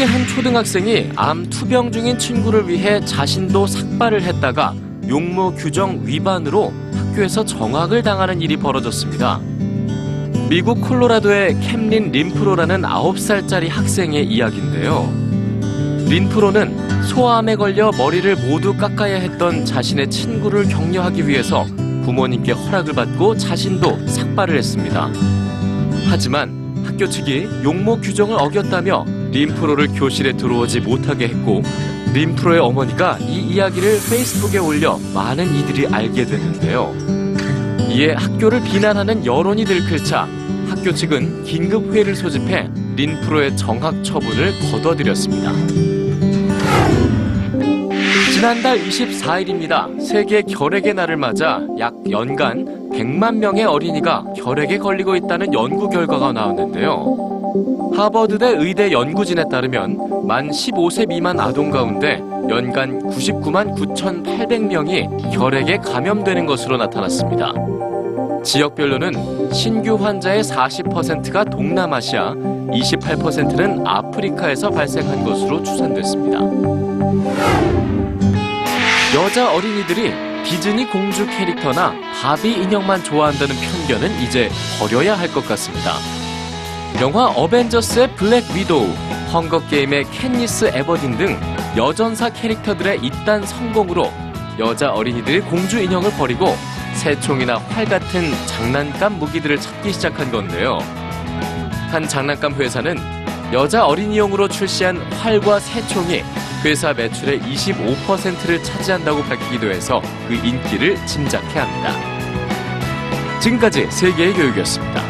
미국의 한 초등학생이 암 투병 중인 친구를 위해 자신도 삭발을 했다가 용모 규정 위반으로 학교에서 정학을 당하는 일이 벌어졌습니다. 미국 콜로라도의 캠린 린프로라는 9살짜리 학생의 이야기인데요. 린프로는 소아암에 걸려 머리를 모두 깎아야 했던 자신의 친구를 격려하기 위해서 부모님께 허락을 받고 자신도 삭발을 했습니다. 하지만 학교 측이 용모 규정을 어겼다며 린프로를 교실에 들어오지 못하게 했고, 린프로의 어머니가 이 이야기를 페이스북에 올려 많은 이들이 알게 되는데요. 이에 학교를 비난하는 여론이 들끓자 학교 측은 긴급 회의를 소집해 린프로의 정학 처분을 거둬들였습니다. 지난달 24일입니다. 세계 결핵의 날을 맞아 약 연간 100만 명의 어린이가 결핵에 걸리고 있다는 연구 결과가 나왔는데요. 하버드대 의대 연구진에 따르면 만 15세 미만 아동 가운데 연간 99만 9,800명이 결핵에 감염되는 것으로 나타났습니다. 지역별로는 신규 환자의 40%가 동남아시아, 28%는 아프리카에서 발생한 것으로 추산됐습니다. 여자 어린이들이 디즈니 공주 캐릭터나 바비 인형만 좋아한다는 편견은 이제 버려야 할 것 같습니다. 영화 어벤져스의 블랙 위도우, 헝거게임의 캣니스 에버딘 등 여전사 캐릭터들의 잇단 성공으로 여자 어린이들이 공주 인형을 버리고 새총이나 활 같은 장난감 무기들을 찾기 시작한 건데요. 한 장난감 회사는 여자 어린이용으로 출시한 활과 새총이 회사 매출의 25%를 차지한다고 밝히기도 해서 그 인기를 짐작케 합니다. 지금까지 세계의 교육이었습니다.